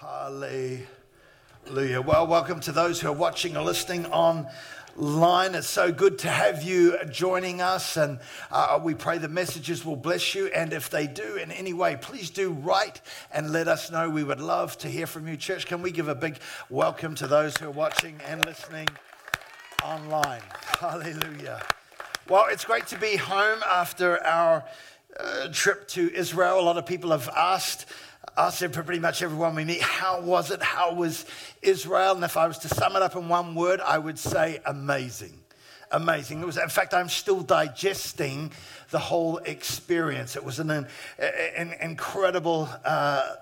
Hallelujah. Well, welcome to those who are watching or listening online. It's so good to have you joining us, and we pray the messages will bless you. And if they do in any way, please do write and let us know. We would love to hear from you, church. Can we give a big welcome to those who are watching and listening online? Hallelujah. Well, it's great to be home after our trip to Israel. A lot of people have asked us and pretty much everyone we meet, how was it? How was Israel? And if I was to sum it up in one word, I would say amazing. Amazing. It was, in fact, I'm still digesting the whole experience. It was an incredible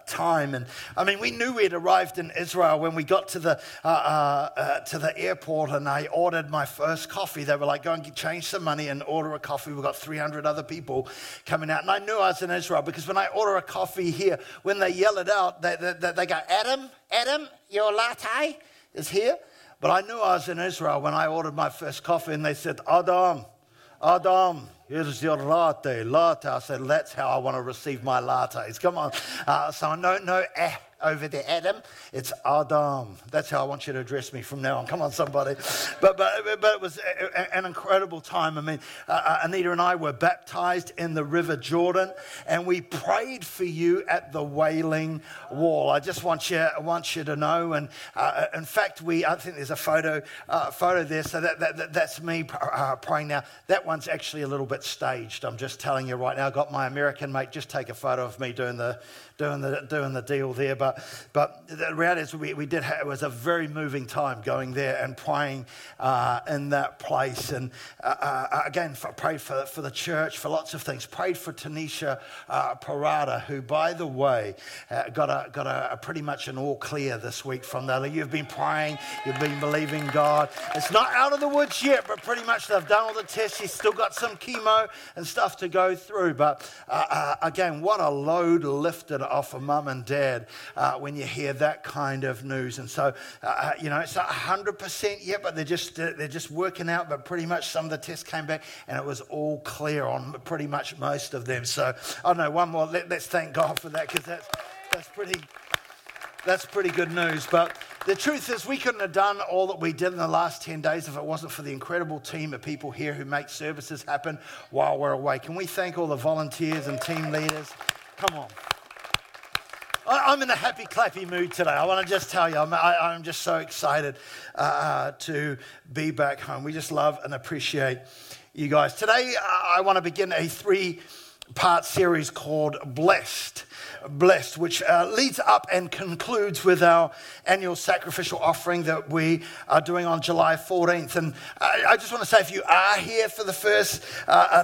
time, and I mean, we knew we'd arrived in Israel when we got to the airport, and I ordered my first coffee. They were like, "Go and change some money and order a coffee." We've got 300 other people coming out, and I knew I was in Israel because when I order a coffee here, when they yell it out, they go, "Adam, your latte is here." But I knew I was in Israel when I ordered my first coffee, and they said, Adam, here's your latte. I said, that's how I want to receive my lattes. Come on. So no over there, Adam. It's Adam. That's how I want you to address me from now on. Come on, somebody. But it was an incredible time. I mean, Anita and I were baptized in the River Jordan, and we prayed for you at the Wailing Wall. I just want you to know. And in fact, I think there's a photo there. So that's me praying now. That one's actually a little bit staged. I'm just telling you right now. I got my American mate just take a photo of me doing the deal there. But the reality is we did have, it was a very moving time going there and praying in that place. And again, prayed for the church, for lots of things. Prayed for Tanisha Perata, who, by the way, got a pretty much an all clear this week from there. You've been praying, you've been believing God. It's not out of the woods yet, but pretty much they've done all the tests. She's still got some chemo and stuff to go through. But again, what a load lifted off of mum and dad when you hear that kind of news. And so, it's 100% yet, but they're just working out, but pretty much some of the tests came back and it was all clear on pretty much most of them. So, I don't know, one more, let's thank God for that, because that's pretty good news. But the truth is, we couldn't have done all that we did in the last 10 days if it wasn't for the incredible team of people here who make services happen while we're away. Can we thank all the volunteers and team leaders? Come on. I'm in a happy, clappy mood today. I want to just tell you, I'm just so excited to be back home. We just love and appreciate you guys. Today, I want to begin a three-part series called Blessed, which leads up and concludes with our annual sacrificial offering that we are doing on July 14th. And I just want to say, if you are here for the first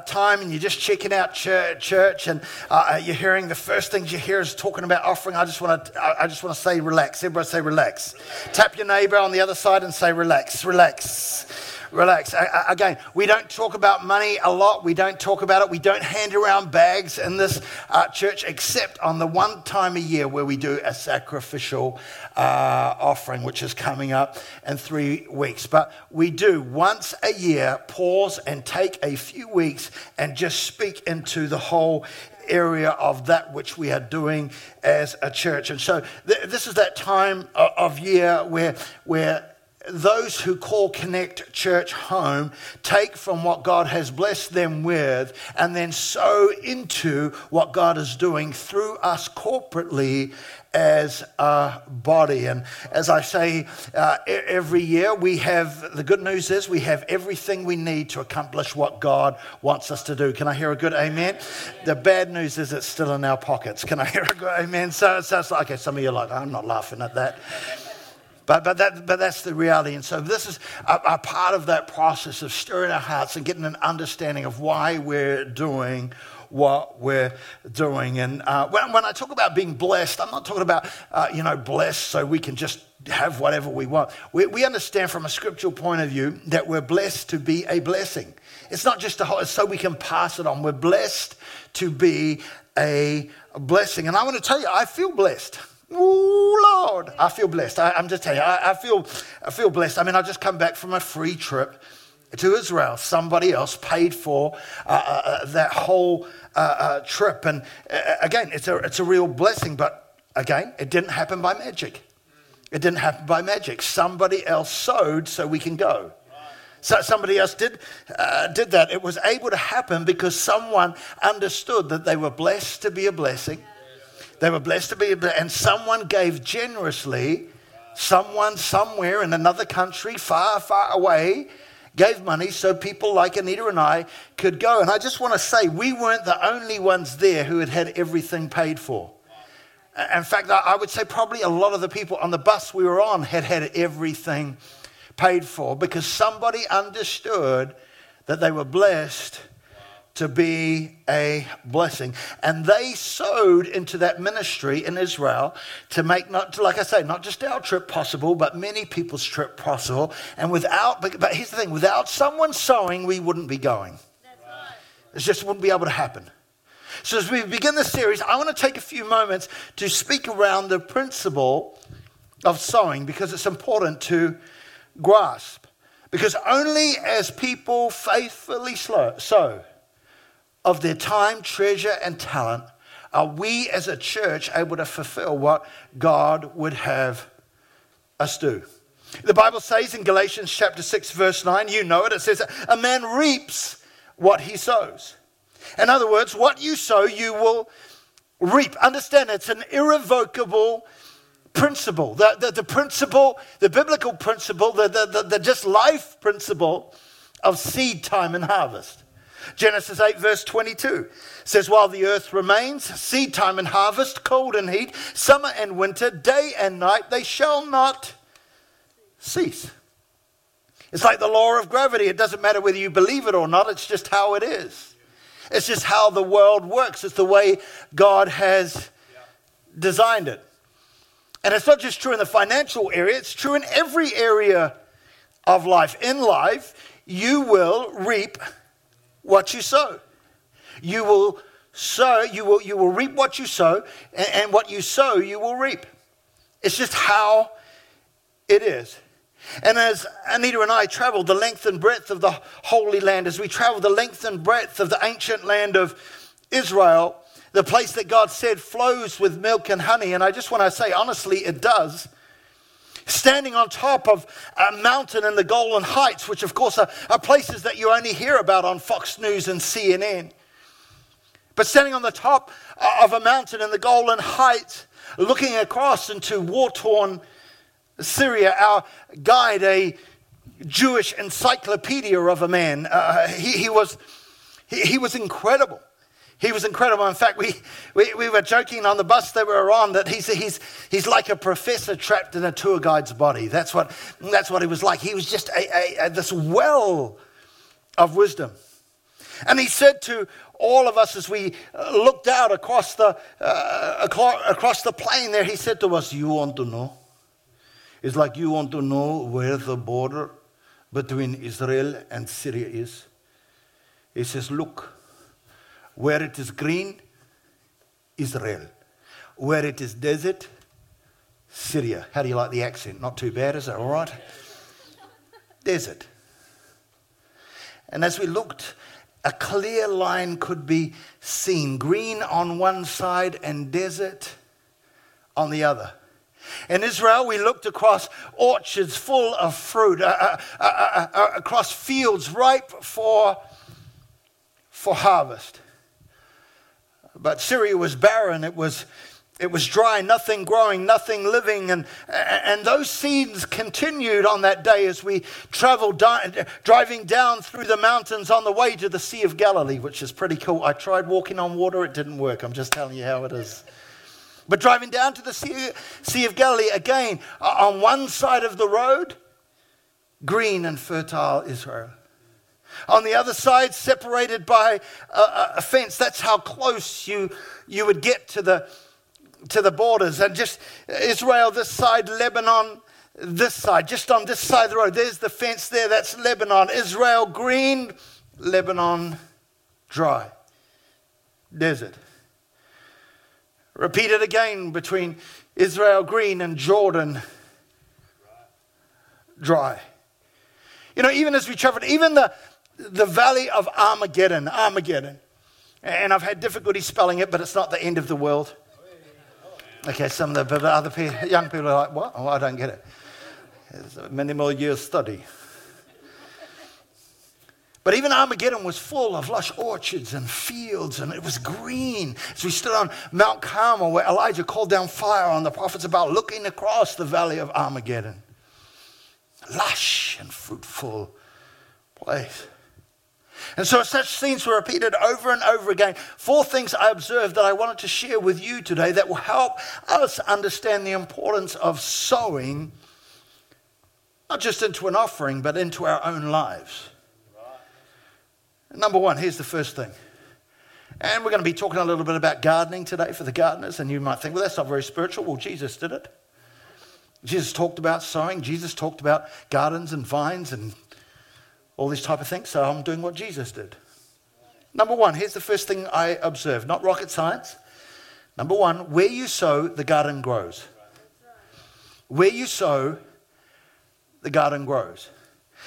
time and you're just checking out church and you're hearing the first things you hear is talking about offering, I just want to say relax. Everybody say relax. Tap your neighbor on the other side and say relax. Again, we don't talk about money a lot. We don't talk about it. We don't hand around bags in this church, except on the one time a year where we do a sacrificial offering, which is coming up in 3 weeks. But we do once a year pause and take a few weeks and just speak into the whole area of that which we are doing as a church. And so this is that time of year where those who call Connect Church home take from what God has blessed them with and then sow into what God is doing through us corporately as a body. And as I say, every year the good news is we have everything we need to accomplish what God wants us to do. Can I hear a good amen? The bad news is it's still in our pockets. Can I hear a good amen? So it's like, okay, some of you are like, I'm not laughing at that. But that's the reality. And so this is a part of that process of stirring our hearts and getting an understanding of why we're doing what we're doing. And when I talk about being blessed, I'm not talking about, blessed so we can just have whatever we want. We understand from a scriptural point of view that we're blessed to be a blessing. It's not just it's so we can pass it on. We're blessed to be a blessing. And I want to tell you, I feel blessed. Oh, Lord, I feel blessed. I'm just telling you, I feel blessed. I mean, I just come back from a free trip to Israel. Somebody else paid for that whole trip. And again, it's a real blessing, but Again, it didn't happen by magic. It didn't happen by magic. Somebody else sowed so we can go. So somebody else did that. It was able to happen because someone understood that they were blessed to be a blessing. They were blessed to be a blessing. And someone gave generously. Someone somewhere in another country, far, far away, gave money so people like Anita and I could go. And I just want to say, we weren't the only ones there who had had everything paid for. In fact, I would say probably a lot of the people on the bus we were on had everything paid for because somebody understood that they were blessed to be a blessing. And they sowed into that ministry in Israel to make, not just our trip possible, but many people's trip possible. And but here's the thing, without someone sowing, we wouldn't be going. It just wouldn't be able to happen. So as we begin this series, I want to take a few moments to speak around the principle of sowing because it's important to grasp. Because only as people faithfully sow of their time, treasure, and talent are we as a church able to fulfill what God would have us do. The Bible says in Galatians chapter 6, verse 9, you know it, it says, a man reaps what he sows. In other words, what you sow, you will reap. Understand, it's an irrevocable principle. The principle, the biblical principle, the just life principle of seed time and harvest. Genesis 8 verse 22 says, while the earth remains, seed time and harvest, cold and heat, summer and winter, day and night, they shall not cease. It's like the law of gravity. It doesn't matter whether you believe it or not. It's just how it is. It's just how the world works. It's the way God has designed it. And it's not just true in the financial area. It's true in every area of life. In life, you will reap what you sow. You will reap what you sow, and what you sow, you will reap. It's just how it is. And as Anita and I traveled the length and breadth of the Holy Land, as we traveled the length and breadth of the ancient land of Israel, the place that God said flows with milk and honey, and I just want to say, honestly, it does. Standing on top of a mountain in the Golan Heights, which of course are places that you only hear about on Fox News and CNN. But standing on the top of a mountain in the Golan Heights, looking across into war-torn Syria, our guide, a Jewish encyclopedia of a man. He was incredible. He was incredible. In fact, we were joking on the bus that we were on that he's like a professor trapped in a tour guide's body. That's what he was like. He was just this well of wisdom. And he said to all of us as we looked out across the plain there, he said to us, "You want to know? It's like you want to know where the border between Israel and Syria is." He says, look, where it is green, Israel. Where it is desert, Syria. How do you like the accent? Not too bad, is it? All right? Desert. And as we looked, a clear line could be seen. Green on one side and desert on the other. In Israel, we looked across orchards full of fruit, across fields ripe for harvest. But Syria was barren. It was dry, nothing growing, nothing living. And those scenes continued on that day as we traveled, driving down through the mountains on the way to the Sea of Galilee, which is pretty cool. I tried walking on water. It didn't work. I'm just telling you how it is. But driving down to the Sea of Galilee, again, on one side of the road, green and fertile Israel. On the other side, separated by a fence. That's how close you would get to the borders. And just Israel this side, Lebanon this side. Just on this side of the road, there's the fence there. That's Lebanon. Israel green, Lebanon dry, desert. Repeated again between Israel green and Jordan dry. You know, even as we traveled, even the valley of Armageddon. And I've had difficulty spelling it, but it's not the end of the world. Okay, some of the other people, young people are like, what? Oh, I don't get it. It's a minimal year study. But even Armageddon was full of lush orchards and fields, and it was green. As we stood on Mount Carmel, where Elijah called down fire on the prophets about looking across the valley of Armageddon. Lush and fruitful place. And so such scenes were repeated over and over again. Four things I observed that I wanted to share with you today that will help us understand the importance of sowing, not just into an offering, but into our own lives. Number one, here's the first thing. And we're going to be talking a little bit about gardening today for the gardeners. And you might think, well, that's not very spiritual. Well, Jesus did it. Jesus talked about sowing. Jesus talked about gardens and vines and all these type of things. So I'm doing what Jesus did. Number one, here's the first thing I observed. Not rocket science. Number one, where you sow, the garden grows. Where you sow, the garden grows.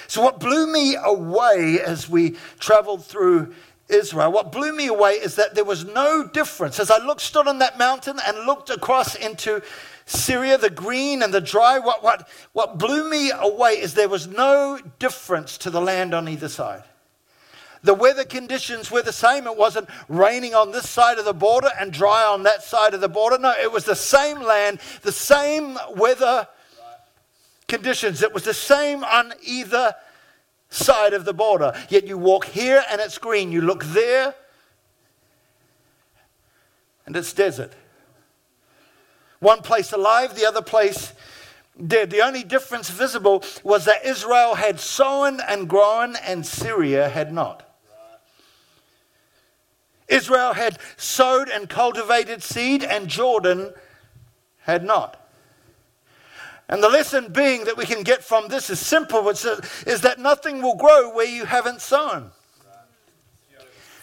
So what blew me away as we traveled through Israel, what blew me away is that there was no difference. As I stood on that mountain and looked across into Syria, the green and the dry, what blew me away is there was no difference to the land on either side. The weather conditions were the same. It wasn't raining on this side of the border and dry on that side of the border. No, it was the same land, the same weather conditions. It was the same on either side of the border. Yet you walk here and it's green. You look there and it's desert. One place alive, the other place dead. The only difference visible was that Israel had sown and grown and Syria had not. Israel had sowed and cultivated seed and Jordan had not. And the lesson being that we can get from this is simple, which is that nothing will grow where you haven't sown.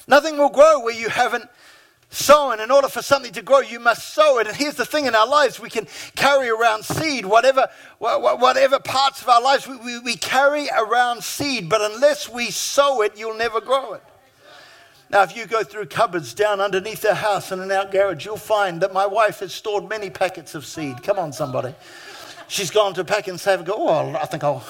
Nothing will grow where you haven't sown. In order for something to grow, you must sow it. And here's the thing in our lives, we can carry around seed, whatever parts of our lives, we carry around seed, but unless we sow it, you'll never grow it. Now, if you go through cupboards down underneath their house and in our garage, you'll find that my wife has stored many packets of seed. Come on, somebody. She's gone to a pack and say, oh, I think I'll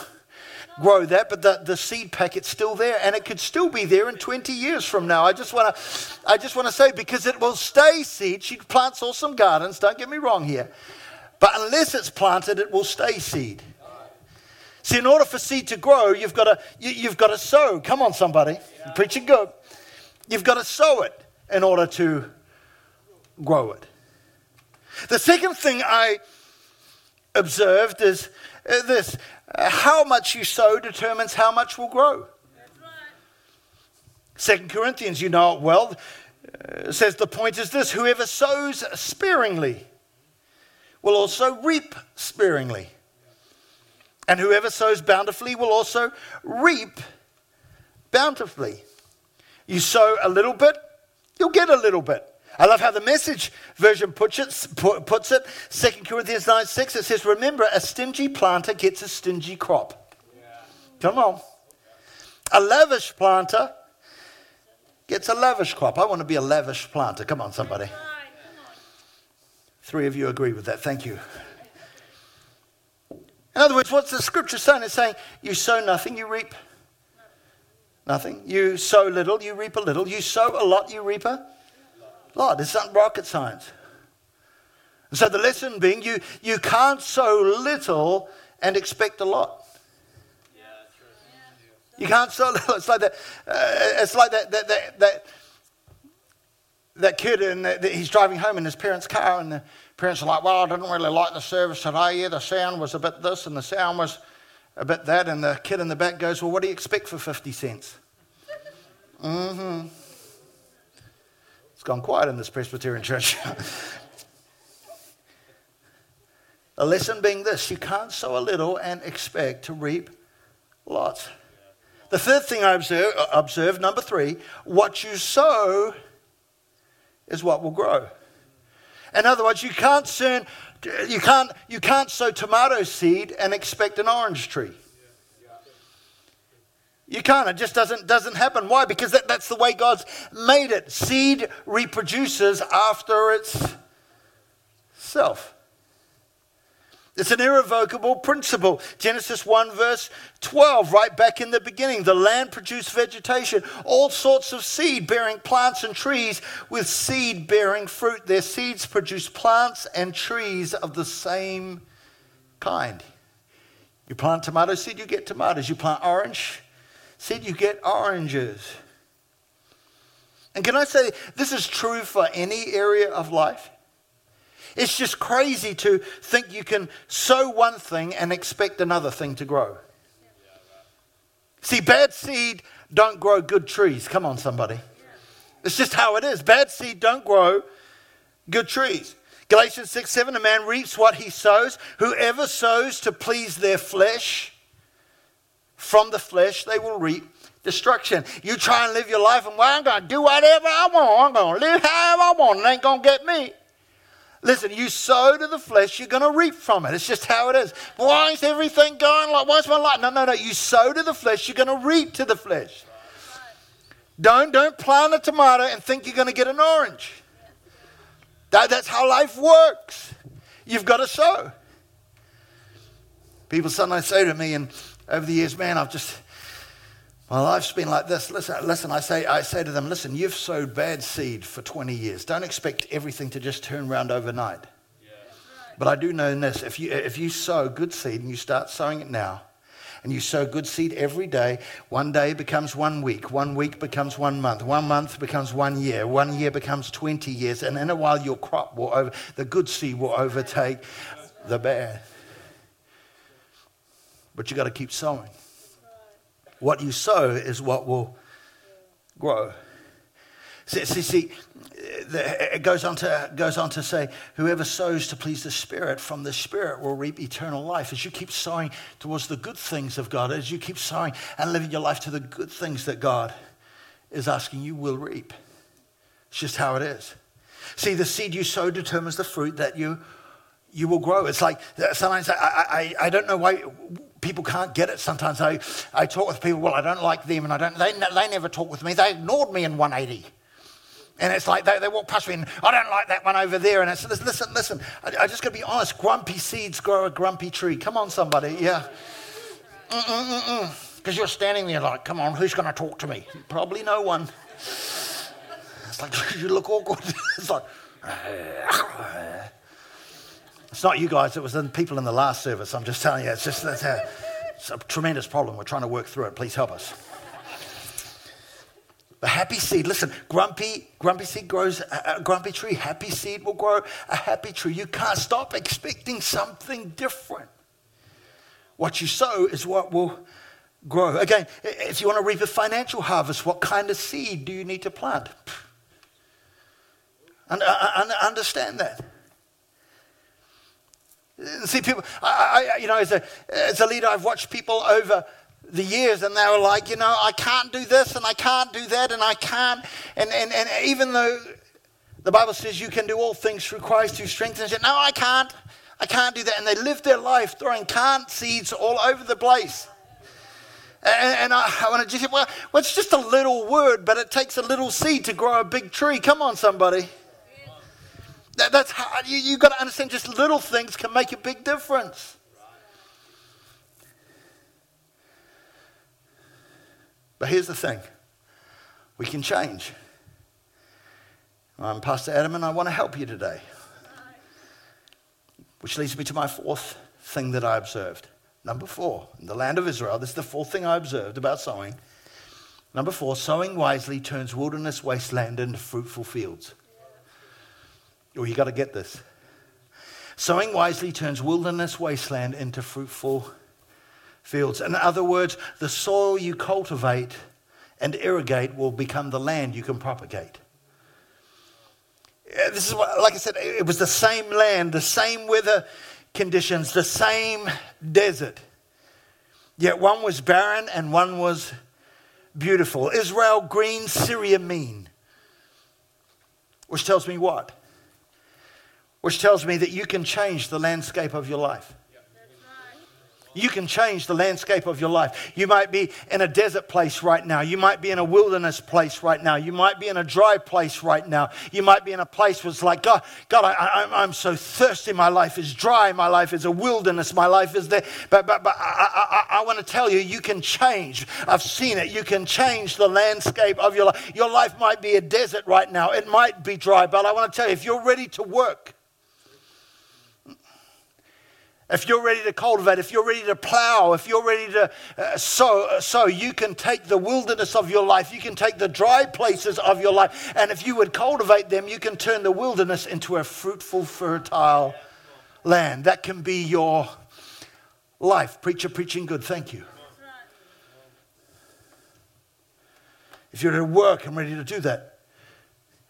grow that. But the seed packet's still there, and it could still be there in 20 years from now. I just want to say, because it will stay seed. She plants awesome gardens, don't get me wrong here. But unless it's planted, it will stay seed. See, in order for seed to grow, you've got to sow. Come on, somebody. Yeah. Preaching good. You've got to sow it in order to grow it. The second thing I observed is this: how much you sow determines how much will grow. That's right. 2 Corinthians, you know it well, says the point is this: whoever sows sparingly will also reap sparingly, and whoever sows bountifully will also reap bountifully. You sow a little bit, you'll get a little bit. I love how the Message version puts it. 2 Corinthians 9:6, it says, remember, a stingy planter gets a stingy crop. Yeah. Come on. A lavish planter gets a lavish crop. I want to be a lavish planter. Come on, somebody. Three of you agree with that. Thank you. In other words, what's the scripture saying? It's saying, you sow nothing, you reap nothing. You sow little, you reap a little. You sow a lot, you reap a Lord, it's not rocket science. And so the lesson being, you can't sow little and expect a lot. Yeah, that's true. Yeah. You can't sow little. It's like that. It's like that kid that he's driving home in his parents' car, and the parents are like, "Well, I didn't really like the service today. Yeah, the sound was a bit this, and the sound was a bit that." And the kid in the back goes, "Well, what do you expect for 50 cents?" Mm-hmm. Gone quiet in this Presbyterian church. The lesson being this: you can't sow a little and expect to reap lots. The third thing I observed, number three, what you sow is what will grow. In other words, you can't sow tomato seed and expect an orange tree. You can't. It just doesn't happen. Why? Because that's the way God's made it. Seed reproduces after it's self. It's an irrevocable principle. Genesis 1 verse 12, right back in the beginning, the land produced vegetation, all sorts of seed bearing plants and trees with seed bearing fruit. Their seeds produce plants and trees of the same kind. You plant tomato seed, you get tomatoes. You plant orange seed, you get oranges. And can I say, this is true for any area of life. It's just crazy to think you can sow one thing and expect another thing to grow. See, bad seed don't grow good trees. Come on, somebody. It's just how it is. Bad seed don't grow good trees. Galatians 6:7, a man reaps what he sows. Whoever sows to please their flesh, from the flesh they will reap destruction. You try and live your life and, well, I'm going to do whatever I want. I'm going to live however I want. It ain't going to get me. Listen, you sow to the flesh, you're going to reap from it. It's just how it is. Why is everything going like, why is my life? No. You sow to the flesh, you're going to reap to the flesh. Don't plant a tomato and think you're going to get an orange. That's how life works. You've got to sow. People sometimes say to me, and over the years, man, my life's been like this. Listen, I say to them, listen, you've sowed bad seed for 20 years. Don't expect everything to just turn around overnight. Yeah. Right. But I do know this, if you sow good seed and you start sowing it now, and you sow good seed every day, one day becomes 1 week, 1 week becomes 1 month, 1 month becomes 1 year, 1 year becomes 20 years, and in a while your crop will the good seed will overtake the bad. But you got to keep sowing. What you sow is what will grow. See, it goes on to say, whoever sows to please the Spirit, from the Spirit will reap eternal life. As you keep sowing towards the good things of God, as you keep sowing and living your life to the good things that God is asking, you will reap. It's just how it is. See, the seed you sow determines the fruit that you will grow. It's like, sometimes I don't know why people can't get it. Sometimes I talk with people, well, I don't like them, and they never talk with me. They ignored me in 180. And it's like they walk past me and I don't like that one over there. And I said, listen, I just got to be honest. Grumpy seeds grow a grumpy tree. Come on, somebody. Yeah. Because you're standing there like, come on, who's going to talk to me? Probably no one. It's like, you look awkward. It's like, it's not you guys, it was the people in the last service. I'm just telling you, it's a tremendous problem. We're trying to work through it. Please help us. The happy seed, listen, grumpy seed grows a grumpy tree. Happy seed will grow a happy tree. You can't stop expecting something different. What you sow is what will grow. Again, if you want to reap a financial harvest, what kind of seed do you need to plant? And understand that. See, people, as a leader, I've watched people over the years, and they were like, I can't do this, and I can't do that, and I can't. And even though the Bible says you can do all things through Christ who strengthens you, no, I can't do that. And they live their life throwing can't seeds all over the place. And I want to just say, well, it's just a little word, but it takes a little seed to grow a big tree. Come on, somebody. That's how you got to understand. Just little things can make a big difference. But here's the thing: we can change. I'm Pastor Adam, and I want to help you today. Which leads me to my fourth thing that I observed. Number four, in the land of Israel, this is the fourth thing I observed about sowing. Number four: sowing wisely turns wilderness wasteland into fruitful fields. Well, you got to get this. Sowing wisely turns wilderness wasteland into fruitful fields. In other words, the soil you cultivate and irrigate will become the land you can propagate. This is what, like I said, it was the same land, the same weather conditions, the same desert. Yet one was barren and one was beautiful. Israel green, Syria mean. Which tells me what? Which tells me that you can change the landscape of your life. you can change the landscape of your life. You might be in a desert place right now. You might be in a wilderness place right now. You might be in a dry place right now. You might be in a place where it's like, God, I'm so thirsty. My life is dry. My life is a wilderness. My life is there. But I want to tell you, you can change. I've seen it. You can change the landscape of your life. Your life might be a desert right now. It might be dry. But I want to tell you, if you're ready to work, if you're ready to cultivate, if you're ready to plow, if you're ready to sow, you can take the wilderness of your life, you can take the dry places of your life, and if you would cultivate them, you can turn the wilderness into a fruitful, fertile land. That can be your life. Preacher, preaching good, thank you. If you're at work, I'm ready to do that.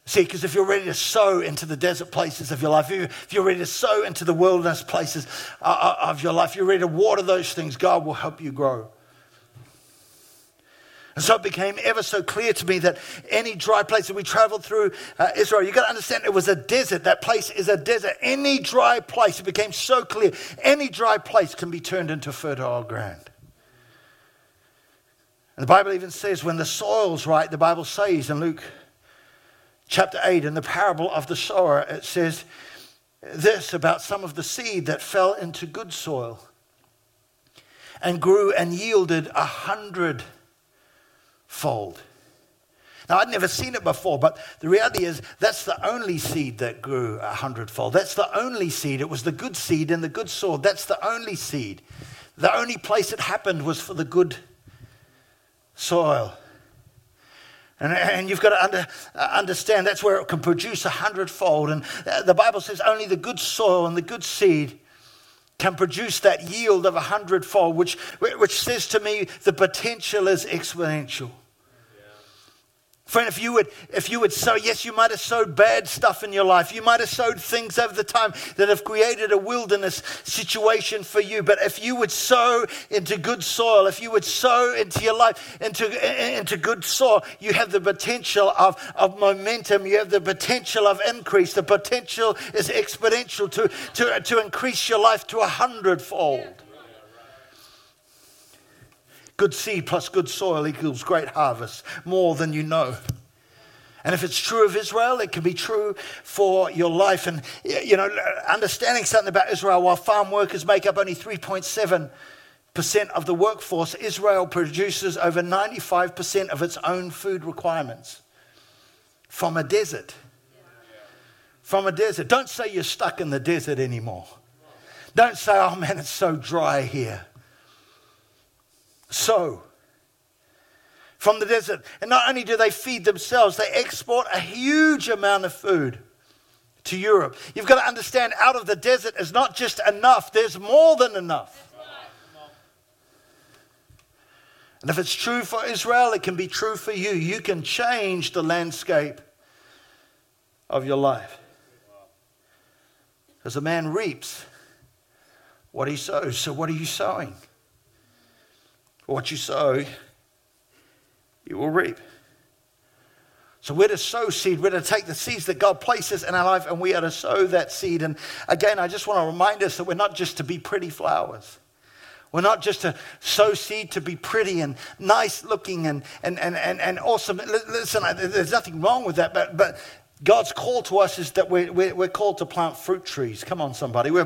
See, because if you're ready to sow into the desert places of your life, if you're ready to sow into the wilderness places of your life, you're ready to water those things, God will help you grow. And so it became ever so clear to me that any dry place that we traveled through Israel, you got to understand it was a desert. That place is a desert. Any dry place, it became so clear, any dry place can be turned into fertile ground. And the Bible even says when the soil's right, the Bible says in Luke Chapter 8, in the parable of the sower, it says this about some of the seed that fell into good soil and grew and yielded 100-fold. Now, I'd never seen it before, but the reality is that's the only seed that grew 100-fold. That's the only seed. It was the good seed and the good soil. That's the only seed. The only place it happened was for the good soil. And you've got to understand that's where it can produce 100-fold. And the Bible says only the good soil and the good seed can produce that yield of 100-fold, which says to me the potential is exponential. Friend, if you would sow, yes, you might have sowed bad stuff in your life. You might have sowed things over the time that have created a wilderness situation for you. But if you would sow into good soil, if you would sow into your life, into good soil, you have the potential of momentum. You have the potential of increase. The potential is exponential to increase your life to 100-fold. Good seed plus good soil equals great harvest, more than you know. And if it's true of Israel, it can be true for your life. And, you know, understanding something about Israel, while farm workers make up only 3.7% of the workforce, Israel produces over 95% of its own food requirements from a desert. From a desert. Don't say you're stuck in the desert anymore. Don't say, oh man, it's so dry here. So, from the desert, and not only do they feed themselves, they export a huge amount of food to Europe. You've got to understand, out of the desert is not just enough, there's more than enough. And if it's true for Israel, it can be true for you. You can change the landscape of your life. Because a man reaps what he sows. So what are you sowing? What you sow, you will reap. So we're to sow seed. We're to take the seeds that God places in our life and we are to sow that seed. And again, I just want to remind us that we're not just to be pretty flowers. We're not just to sow seed to be pretty and nice looking and awesome. Listen, there's nothing wrong with that, but God's call to us is that we're called to plant fruit trees. Come on, somebody. We're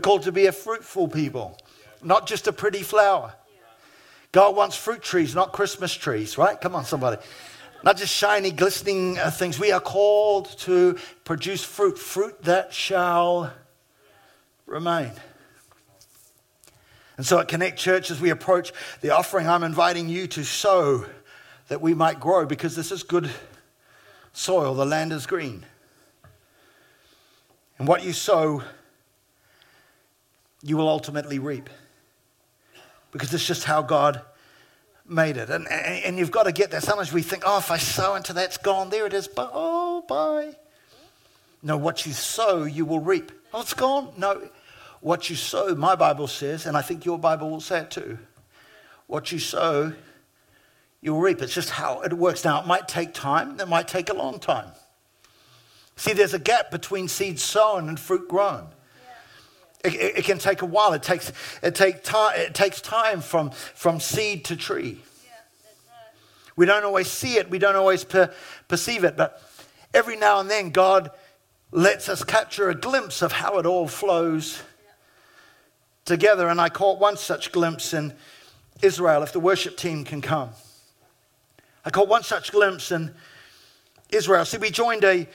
called to be a fruitful people, not just a pretty flower. God wants fruit trees, not Christmas trees, right? Come on, somebody. Not just shiny, glistening things. We are called to produce fruit, fruit that shall remain. And so at Connect Church, as we approach the offering, I'm inviting you to sow that we might grow, because this is good soil. The land is green. And what you sow, you will ultimately reap. Because it's just how God made it. And you've got to get that. Sometimes we think, oh, if I sow into that's gone, there it is. But oh, bye. No, what you sow, you will reap. Oh, it's gone? No, what you sow, my Bible says, and I think your Bible will say it too, what you sow, you'll reap. It's just how it works. Now, it might take time. It might take a long time. See, there's a gap between seed sown and fruit grown. It can take a while. It takes time from seed to tree. Yeah, that's right. We don't always see it. We don't always perceive it. But every now and then, God lets us capture a glimpse of how it all flows together. And I caught one such glimpse in Israel. If the worship team can come, I caught one such glimpse in Israel. See, we joined a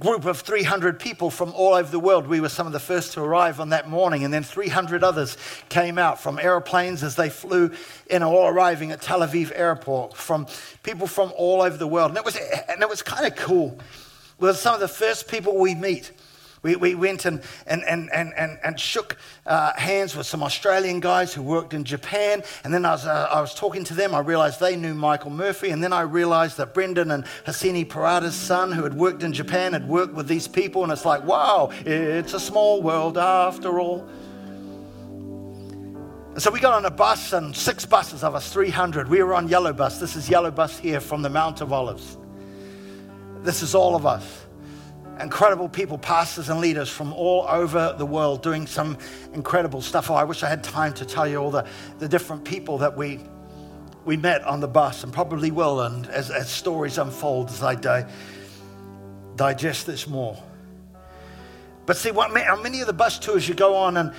group of 300 people from all over the world. We were some of the first to arrive on that morning, and then 300 others came out from airplanes as they flew in, all arriving at Tel Aviv airport, from people from all over the world. And it was kind of cool. We were some of the first people we meet. We went and shook hands with some Australian guys who worked in Japan. And then I was talking to them. I realized they knew Michael Murphy. And then I realized that Brendan and Hasini Parada's son, who had worked in Japan, had worked with these people. And it's like, wow, it's a small world after all. And so we got on a bus, and 6 buses of us, 300. We were on yellow bus. This is yellow bus here from the Mount of Olives. This is all of us. Incredible people, pastors and leaders from all over the world doing some incredible stuff. Oh, I wish I had time to tell you all the different people that we met on the bus, and probably will, and as stories unfold as I digest this more. But see, what many of the bus tours you go on and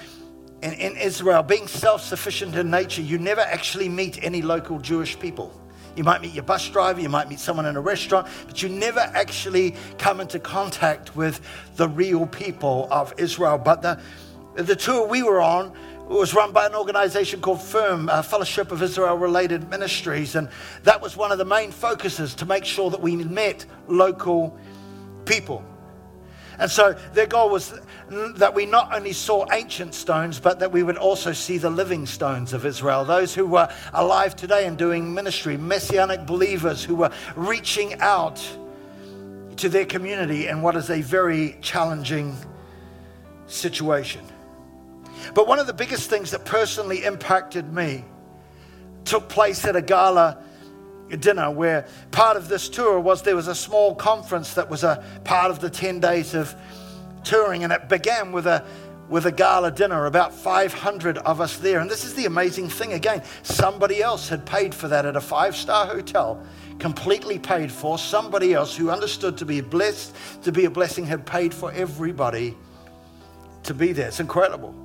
in Israel, being self-sufficient in nature, you never actually meet any local Jewish people. You might meet your bus driver, you might meet someone in a restaurant, but you never actually come into contact with the real people of Israel. But the tour we were on was run by an organization called FIRM, Fellowship of Israel Related Ministries, and that was one of the main focuses, to make sure that we met local people. And so their goal was that we not only saw ancient stones, but that we would also see the living stones of Israel, those who were alive today and doing ministry, Messianic believers who were reaching out to their community in what is a very challenging situation. But one of the biggest things that personally impacted me took place at a gala dinner, where part of this tour was, there was a small conference that was a part of the 10 days of touring, and it began with a gala dinner, about 500 of us there. And this is the amazing thing again, somebody else had paid for that at a 5-star hotel, completely paid for. Somebody else who understood to be blessed, to be a blessing, had paid for everybody to be there. It's incredible.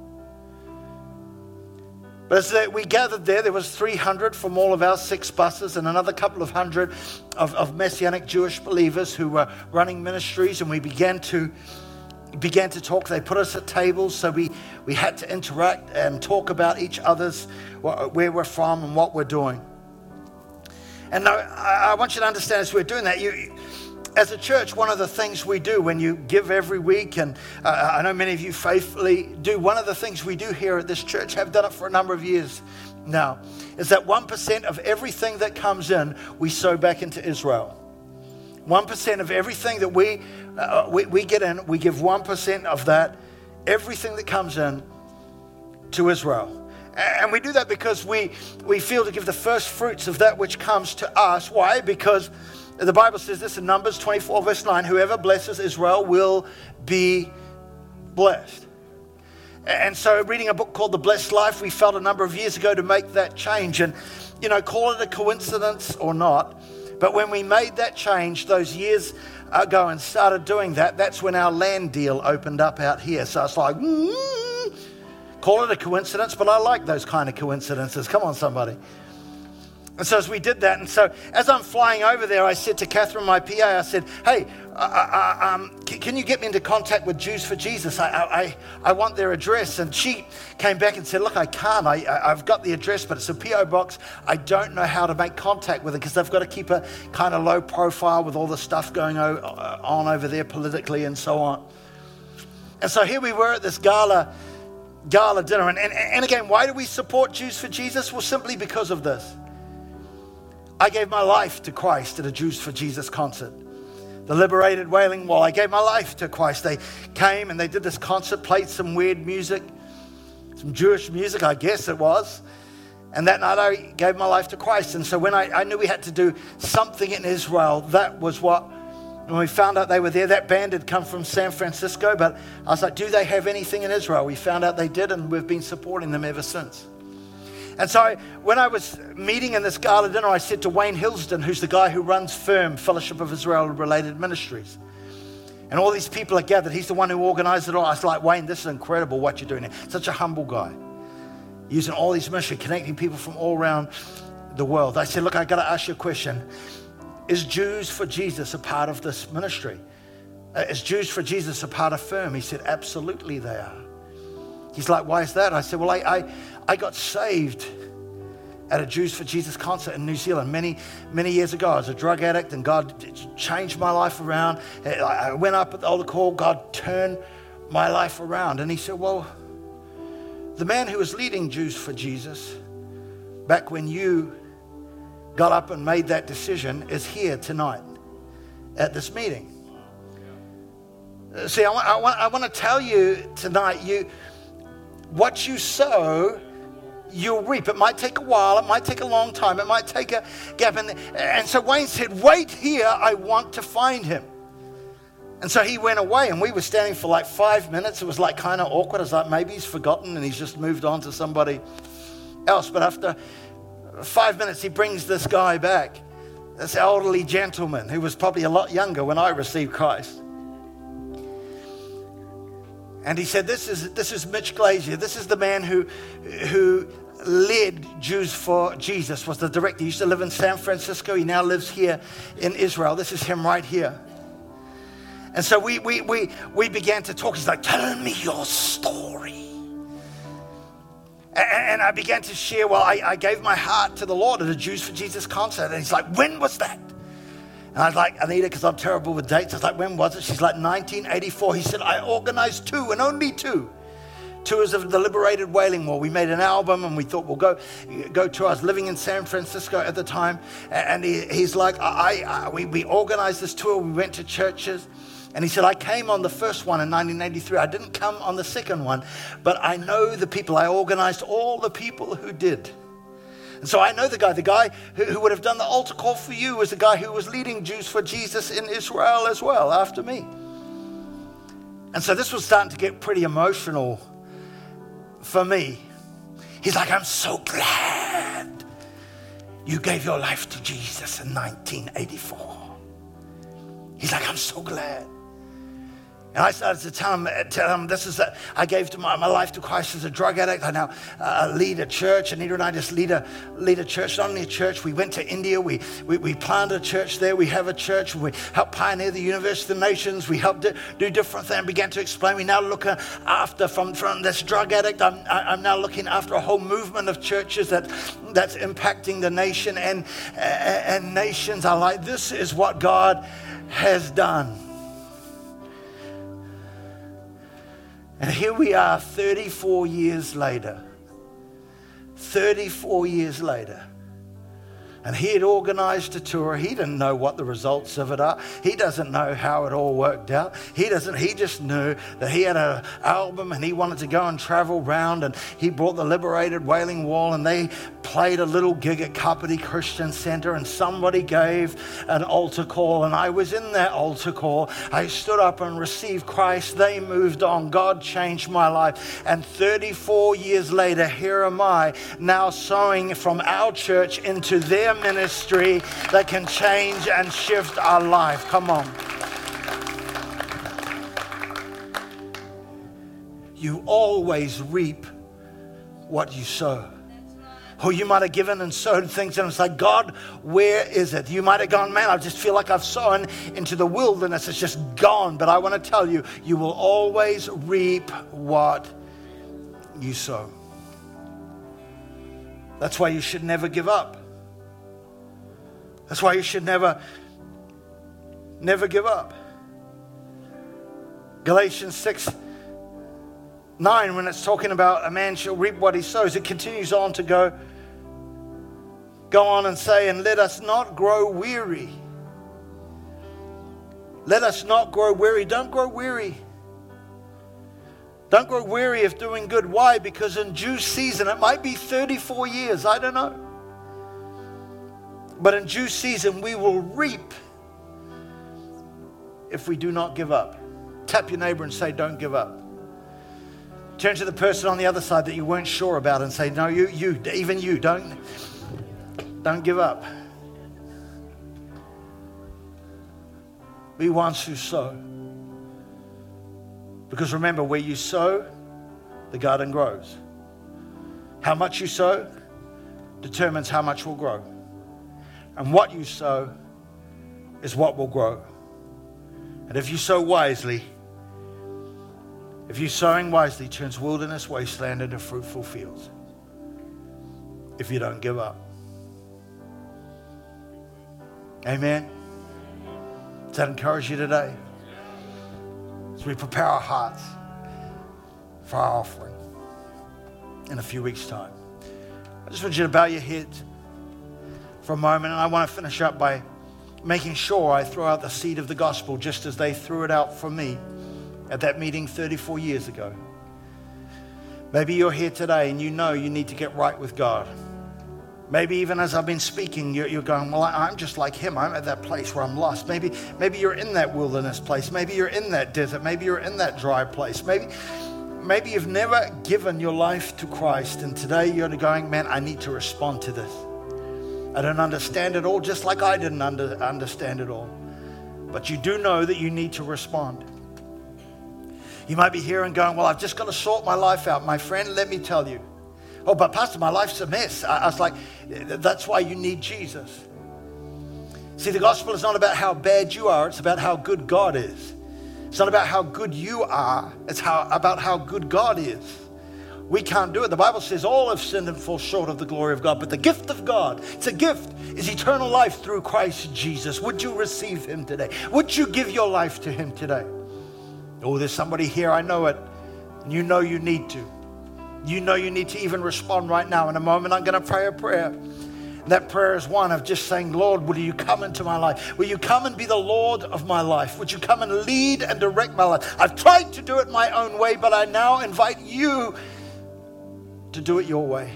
But as we gathered there was 300 from all of our 6 buses, and another couple of hundred of Messianic Jewish believers who were running ministries, and we began to talk. They put us at tables, so we had to interact and talk about each other's, where we're from and what we're doing. And I want you to understand, as we're doing that, you, as a church, one of the things we do when you give every week, and I know many of you faithfully do, one of the things we do here at this church, have done it for a number of years now, is that 1% of everything that comes in, we sow back into Israel. 1% of everything that we get in, we give 1% of that, everything that comes in, to Israel. And we do that because we feel to give the first fruits of that which comes to us. Why? Because the Bible says this in Numbers 24, verse 9, whoever blesses Israel will be blessed. And so, reading a book called The Blessed Life, we felt a number of years ago to make that change. And, you know, call it a coincidence or not, but when we made that change those years ago and started doing that, that's when our land deal opened up out here. So it's like, call it a coincidence, but I like those kind of coincidences. Come on, somebody. And so as we did that, and so as I'm flying over there, I said to Catherine, my PA, I said, hey, can you get me into contact with Jews for Jesus? I want their address. And she came back and said, look, I can't. I've got the address, but it's a PO box. I don't know how to make contact with it, because they've got to keep a kind of low profile with all the stuff going on over there politically and so on. And so here we were at this gala dinner. And again, why do we support Jews for Jesus? Well, simply because of this. I gave my life to Christ at a Jews for Jesus concert, the Liberated Wailing Wall. I gave my life to Christ. They came and they did this concert, played some weird music, some Jewish music, I guess it was. And that night I gave my life to Christ. And so when I knew we had to do something in Israel, that was what When we found out they were there, that band had come from San Francisco, but I was like, do they have anything in Israel? We found out they did, and we've been supporting them ever since. And so when I was meeting in this gala dinner, I said to Wayne Hilsden, who's the guy who runs FIRM, Fellowship of Israel Related Ministries, and all these people are gathered. He's the one who organized it all. I was like, Wayne, this is incredible what you're doing here. Such a humble guy, using all these missions, connecting people from all around the world. I said, look, I got to ask you a question. Is Jews for Jesus a part of this ministry? Is Jews for Jesus a part of FIRM? He said, absolutely they are. He's like, why is that? I said, well, I got saved at a Jews for Jesus concert in New Zealand many, many years ago. I was a drug addict, and God changed my life around. I went up at the altar call. God turned my life around. And he said, well, the man who was leading Jews for Jesus back when you got up and made that decision is here tonight at this meeting. See, I want to tell you tonight, what you sow, you'll reap. It might take a while. It might take a long time. It might take a gap in there. And so Wayne said, wait here. I want to find him. And so he went away, and we were standing for like 5 minutes. It was like kind of awkward. I was like, maybe he's forgotten and he's just moved on to somebody else. But after 5 minutes, he brings this guy back, this elderly gentleman who was probably a lot younger when I received Christ. And he said, this is Mitch Glazier. This is the man who led Jews for Jesus, was the director. He used to live in San Francisco. He now lives here in Israel. This is him right here. And so we began to talk. He's like, tell me your story. And I began to share, well, I gave my heart to the Lord at a Jews for Jesus concert. And he's like, when was that? And I was like, Anita, because I'm terrible with dates. I was like, when was it? She's like, 1984. He said, I organized two and only two tours of the Liberated Wailing Wall. We made an album, and we thought we'll go to. I was living in San Francisco at the time. And he's like, we organized this tour. We went to churches. And he said, I came on the first one in 1983. I didn't come on the second one, but I know the people. I organized all the people who did. And so I know the guy. The guy who would have done the altar call for you was the guy who was leading Jews for Jesus in Israel as well after me. And so this was starting to get pretty emotional for me. He's like, I'm so glad you gave your life to Jesus in 1984. He's like, I'm so glad. And I started to tell him this is that I gave my life to Christ as a drug addict. I now lead a church. Anita and I just lead a church, not only a church. We went to India. We planted a church there. We have a church. We helped pioneer the University of the Nations. We helped do different things. Began to explain. We now look after from this drug addict. I'm now looking after a whole movement of churches that's impacting the nation and nations. I like, this is what God has done. And here we are 34 years later. And he had organized a tour. He didn't know what the results of it are. He doesn't know how it all worked out. He just knew that he had an album, and he wanted to go and travel around, and he brought the Liberated Wailing Wall, and they played a little gig at Kapiti Christian Centre, and somebody gave an altar call, and I was in that altar call. I stood up and received Christ. They moved on. God changed my life. And 34 years later, here am I now sowing from our church into their ministry that can change and shift our life. Come on. You always reap what you sow. Or you might have given and sowed things, and it's like, God, where is it? You might have gone, man, I just feel like I've sown into the wilderness. It's just gone. But I want to tell you, you will always reap what you sow. That's why you should never give up. That's why you should never give up. Galatians 6:9, when it's talking about a man shall reap what he sows, it continues on to go on and say, and let us not grow weary. Let us not grow weary. Don't grow weary. Don't grow weary of doing good. Why? Because in due season, it might be 34 years, I don't know. But in due season, we will reap if we do not give up. Tap your neighbor and say, don't give up. Turn to the person on the other side that you weren't sure about and say, no, you, don't give up. Be ones who sow. Because remember, where you sow, the garden grows. How much you sow determines how much will grow. And what you sow is what will grow. And if you sow wisely, if you sowing wisely turns wilderness wasteland into fruitful fields, if you don't give up. Amen. Does that encourage you today? As we prepare our hearts for our offering in a few weeks' time. I just want you to bow your head for a moment, and I want to finish up by making sure I throw out the seed of the gospel just as they threw it out for me at that meeting 34 years ago. Maybe you're here today and you know you need to get right with God. Maybe even as I've been speaking, you're going, well, I'm just like him. I'm at that place where I'm lost. Maybe you're in that wilderness place. Maybe you're in that desert. Maybe you're in that dry place. Maybe you've never given your life to Christ, and today you're going, man, I need to respond to this. I don't understand it all, just like I didn't understand it all. But you do know that you need to respond. You might be here and going, well, I've just got to sort my life out. My friend, let me tell you. Oh, but Pastor, my life's a mess. I was like, that's why you need Jesus. See, the gospel is not about how bad you are. It's about how good God is. It's not about how good you are. It's about how good God is. We can't do it. The Bible says all have sinned and fall short of the glory of God. But the gift of God, it's a gift, is eternal life through Christ Jesus. Would you receive him today? Would you give your life to him today? Oh, there's somebody here. I know it. And you know you need to. You know you need to even respond right now. In a moment, I'm going to pray a prayer. And that prayer is one of just saying, Lord, will you come into my life? Will you come and be the Lord of my life? Would you come and lead and direct my life? I've tried to do it my own way, but I now invite you to do it your way.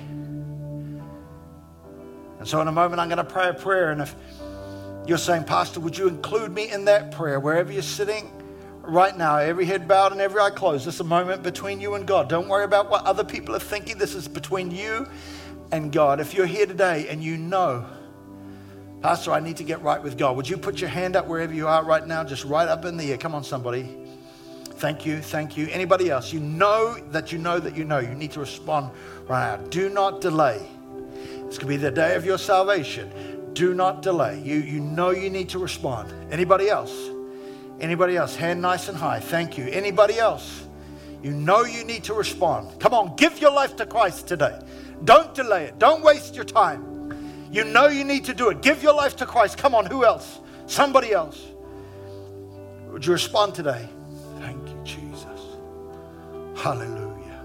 And so in a moment, I'm going to pray a prayer. And if you're saying, Pastor, would you include me in that prayer? Wherever you're sitting, right now, every head bowed and every eye closed. This is a moment between you and God. Don't worry about what other people are thinking. This is between you and God. If you're here today and you know, Pastor, I need to get right with God, would you put your hand up wherever you are right now, just right up in the air. Come on, somebody. Thank you. Thank you. Anybody else? You know that you know that you know. You need to respond right now. Do not delay. This could be the day of your salvation. Do not delay. You know you need to respond. Anybody else? Anybody else? Hand nice and high. Thank you. Anybody else? You know you need to respond. Come on, give your life to Christ today. Don't delay it. Don't waste your time. You know you need to do it. Give your life to Christ. Come on, who else? Somebody else. Would you respond today? Thank you, Jesus. Hallelujah.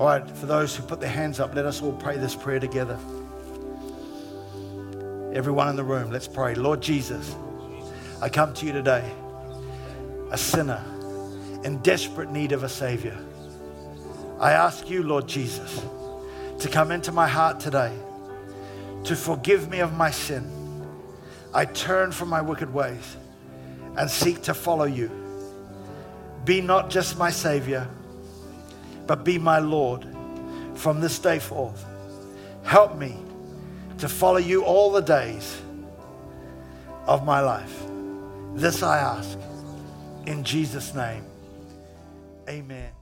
All right, for those who put their hands up, let us all pray this prayer together. Everyone in the room, let's pray. Lord Jesus, I come to you today, a sinner in desperate need of a Savior. I ask you, Lord Jesus, to come into my heart today, to forgive me of my sin. I turn from my wicked ways and seek to follow you. Be not just my Savior, but be my Lord from this day forth. Help me to follow you all the days of my life. This I ask in Jesus' name. Amen.